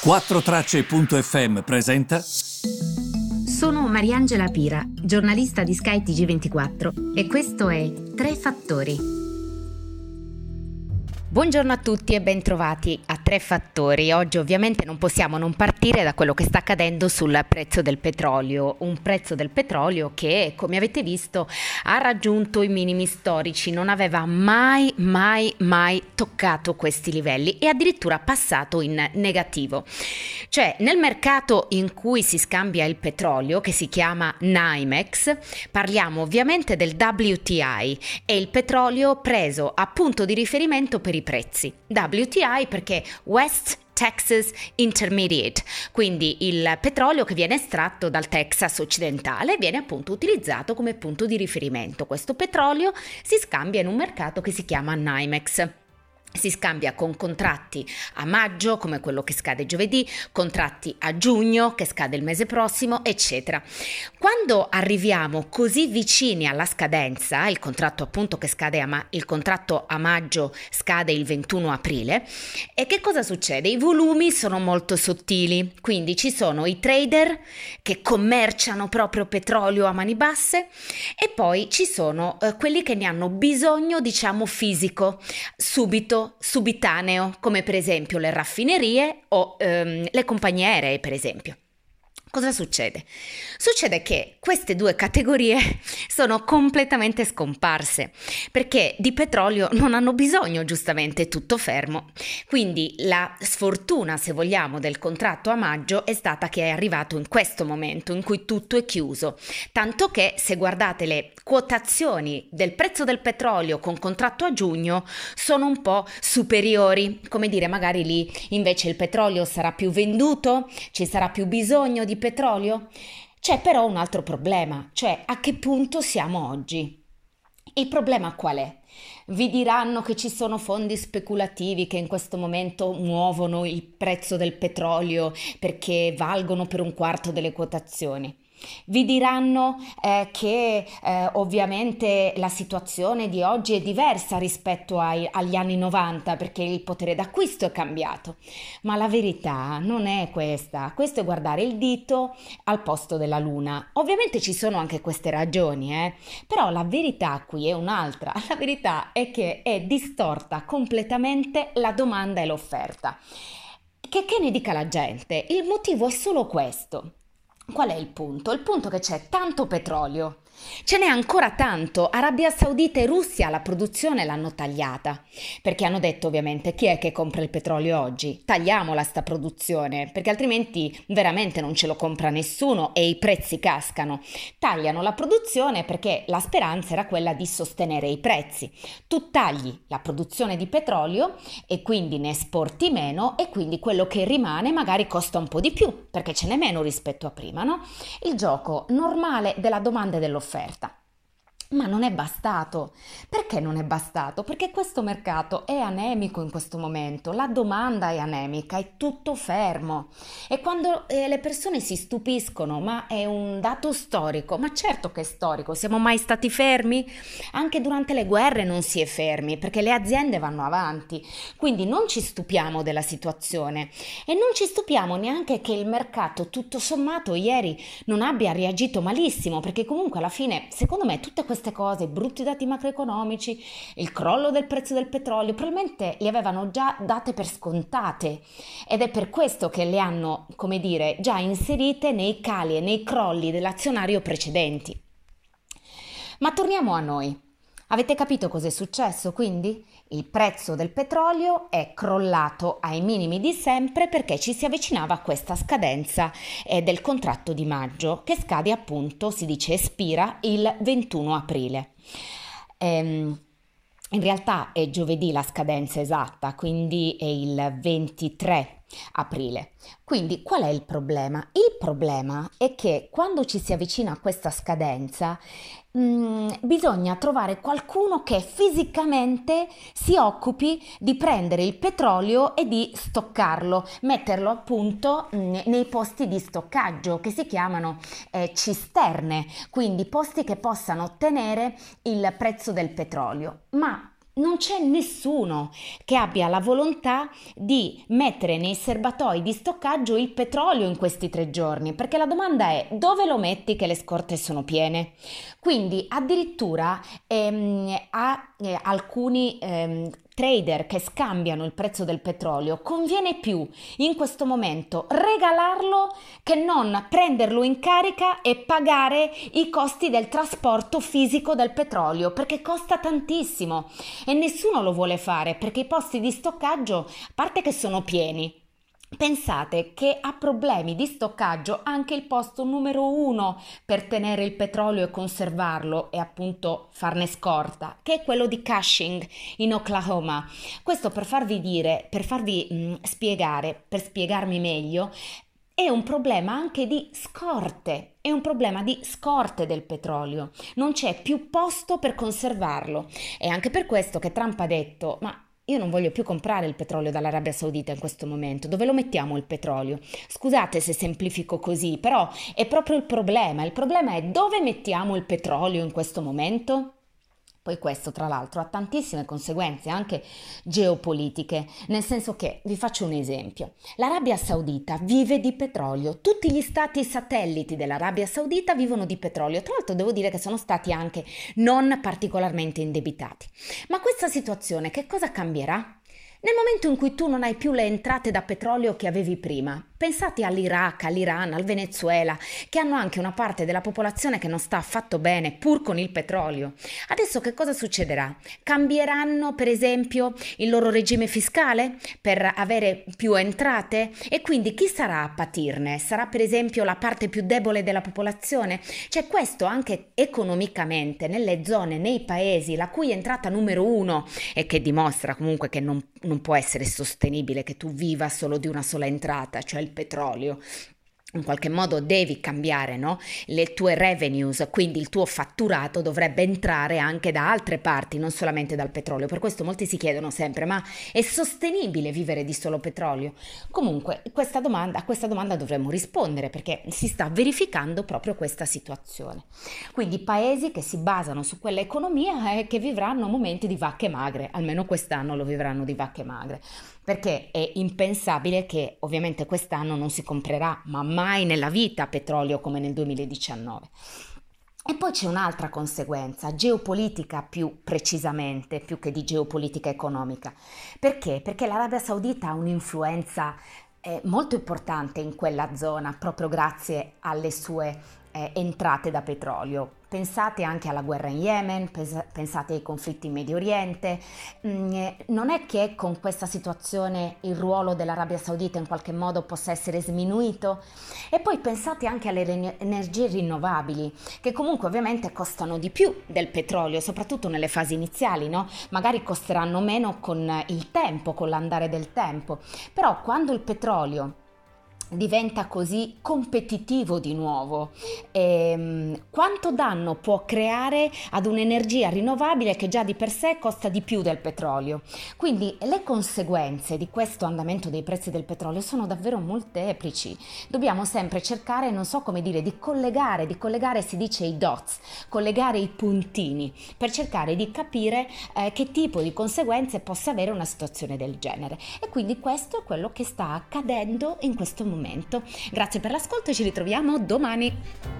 4tracce.fm presenta. Sono Mariangela Pira, giornalista di Sky TG24 e questo è Tre Fattori. Buongiorno a tutti e bentrovati a Tre Fattori. Oggi ovviamente non possiamo non partire da quello che sta accadendo sul prezzo del petrolio, un prezzo del petrolio che, come avete visto, ha raggiunto i minimi storici, non aveva mai toccato questi livelli e addirittura passato in negativo. Cioè, nel mercato in cui si scambia il petrolio, che si chiama NYMEX, parliamo ovviamente del WTI, è il petrolio preso a punto di riferimento per i prezzi. WTI perché West Texas Intermediate, quindi il petrolio che viene estratto dal Texas occidentale viene appunto utilizzato come punto di riferimento. Questo petrolio si scambia in un mercato che si chiama NYMEX. Si scambia con contratti a maggio, come quello che scade giovedì, contratti a giugno, che scade il mese prossimo, eccetera. Quando arriviamo così vicini alla scadenza, il contratto appunto che scade il contratto a maggio scade il 21 aprile, e che cosa succede? I volumi sono molto sottili, quindi ci sono i trader che commerciano proprio petrolio a mani basse e poi ci sono quelli che ne hanno bisogno, diciamo fisico, subitaneo, come per esempio le raffinerie o le compagnie aeree, per esempio. Cosa succede? Succede che queste due categorie sono completamente scomparse perché di petrolio non hanno bisogno, giustamente, tutto fermo. Quindi la sfortuna, se vogliamo, del contratto a maggio è stata che è arrivato in questo momento in cui tutto è chiuso, tanto che se guardate le quotazioni del prezzo del petrolio con contratto a giugno sono un po' superiori, come dire, magari lì invece il petrolio sarà più venduto, ci sarà più bisogno di petrolio. C'è però un altro problema, cioè a che punto siamo oggi? Il problema qual è? Vi diranno che ci sono fondi speculativi che in questo momento muovono il prezzo del petrolio perché valgono per un quarto delle quotazioni. Vi diranno che ovviamente la situazione di oggi è diversa rispetto agli anni 90 perché il potere d'acquisto è cambiato, ma la verità non è questa. Questo è guardare il dito al posto della luna. Ovviamente ci sono anche queste ragioni, però la verità qui è un'altra. La verità è che è distorta completamente la domanda e l'offerta. Che ne dica la gente? Il motivo è solo questo. Qual è il punto? Il punto è che c'è tanto petrolio, ce n'è ancora tanto. Arabia Saudita e Russia la produzione l'hanno tagliata, perché hanno detto ovviamente chi è che compra il petrolio oggi? Tagliamola sta produzione, perché altrimenti veramente non ce lo compra nessuno e i prezzi cascano. Tagliano la produzione perché la speranza era quella di sostenere i prezzi. Tu tagli la produzione di petrolio e quindi ne esporti meno e quindi quello che rimane magari costa un po' di più, perché ce n'è meno rispetto a prima. No? Il gioco normale della domanda e dell'offerta. Ma non è bastato. Perché non è bastato? Perché questo mercato è anemico in questo momento, la domanda è anemica, è tutto fermo. E quando le persone si stupiscono, ma è un dato storico, ma certo che è storico, siamo mai stati fermi? Anche durante le guerre non si è fermi, perché le aziende vanno avanti. Quindi non ci stupiamo della situazione e non ci stupiamo neanche che il mercato tutto sommato ieri non abbia reagito malissimo, perché comunque alla fine, secondo me, tutte queste cose, brutti dati macroeconomici, il crollo del prezzo del petrolio, probabilmente le avevano già date per scontate ed è per questo che le hanno, come dire, già inserite nei cali e nei crolli dell'azionario precedenti. Ma torniamo a noi. Avete capito cos'è successo quindi? Il prezzo del petrolio è crollato ai minimi di sempre perché ci si avvicinava a questa scadenza del contratto di maggio che scade appunto, si dice espira, il 21 aprile. In realtà è giovedì la scadenza esatta, quindi è il 23 aprile. Quindi qual è il problema? Il problema è che quando ci si avvicina a questa scadenza bisogna trovare qualcuno che fisicamente si occupi di prendere il petrolio e di stoccarlo, metterlo appunto nei posti di stoccaggio che si chiamano cisterne, quindi posti che possano tenere il prezzo del petrolio. Ma non c'è nessuno che abbia la volontà di mettere nei serbatoi di stoccaggio il petrolio in questi 3 giorni, perché la domanda è: dove lo metti che le scorte sono piene? Quindi addirittura alcuni trader che scambiano il prezzo del petrolio conviene più in questo momento regalarlo che non prenderlo in carica e pagare i costi del trasporto fisico del petrolio, perché costa tantissimo e nessuno lo vuole fare, perché i posti di stoccaggio, a parte che sono pieni, pensate che ha problemi di stoccaggio anche il posto numero 1 per tenere il petrolio e conservarlo e appunto farne scorta, che è quello di Cushing in Oklahoma. Questo per farvi dire, per farvi spiegare, per spiegarmi meglio, è un problema anche di scorte. È un problema di scorte del petrolio, non c'è più posto per conservarlo. È anche per questo che Trump ha detto: ma io non voglio più comprare il petrolio dall'Arabia Saudita in questo momento, dove lo mettiamo il petrolio? Scusate se semplifico così, però è proprio il problema è dove mettiamo il petrolio in questo momento? Poi questo tra l'altro ha tantissime conseguenze anche geopolitiche, nel senso che, vi faccio un esempio, l'Arabia Saudita vive di petrolio, tutti gli stati satelliti dell'Arabia Saudita vivono di petrolio, tra l'altro devo dire che sono stati anche non particolarmente indebitati. Ma questa situazione che cosa cambierà? Nel momento in cui tu non hai più le entrate da petrolio che avevi prima, pensate all'Iraq, all'Iran, al Venezuela, che hanno anche una parte della popolazione che non sta affatto bene pur con il petrolio. Adesso che cosa succederà? Cambieranno per esempio il loro regime fiscale per avere più entrate, e quindi chi sarà a patirne? Sarà per esempio la parte più debole della popolazione? Cioè questo anche economicamente nelle zone, nei paesi la cui entrata numero 1 e che dimostra comunque che non può essere sostenibile che tu viva solo di una sola entrata, cioè il petrolio. In qualche modo devi cambiare, no? Le tue revenues, quindi il tuo fatturato dovrebbe entrare anche da altre parti, non solamente dal petrolio. Per questo molti si chiedono sempre: ma è sostenibile vivere di solo petrolio? Comunque a questa domanda dovremmo rispondere, perché si sta verificando proprio questa situazione. Quindi paesi che si basano su quell'economia che vivranno momenti di vacche magre, almeno quest'anno lo vivranno di vacche magre, perché è impensabile che ovviamente quest'anno non si comprerà mai nella vita petrolio come nel 2019. E poi c'è un'altra conseguenza geopolitica, più precisamente, più che di geopolitica economica. Perché? Perché l'Arabia Saudita ha un'influenza molto importante in quella zona proprio grazie alle sue entrate da petrolio. Pensate anche alla guerra in Yemen, pensate ai conflitti in Medio Oriente. Non è che con questa situazione il ruolo dell'Arabia Saudita in qualche modo possa essere sminuito? E poi pensate anche alle energie rinnovabili, che comunque ovviamente costano di più del petrolio, soprattutto nelle fasi iniziali, no? Magari costeranno meno con il tempo, con l'andare del tempo, però quando il petrolio diventa così competitivo di nuovo, quanto danno può creare ad un'energia rinnovabile che già di per sé costa di più del petrolio? Quindi le conseguenze di questo andamento dei prezzi del petrolio sono davvero molteplici. Dobbiamo sempre cercare, non so come dire, di collegare si dice i dots, collegare i puntini, per cercare di capire che tipo di conseguenze possa avere una situazione del genere. E quindi questo è quello che sta accadendo in questo momento. Grazie per l'ascolto e ci ritroviamo domani.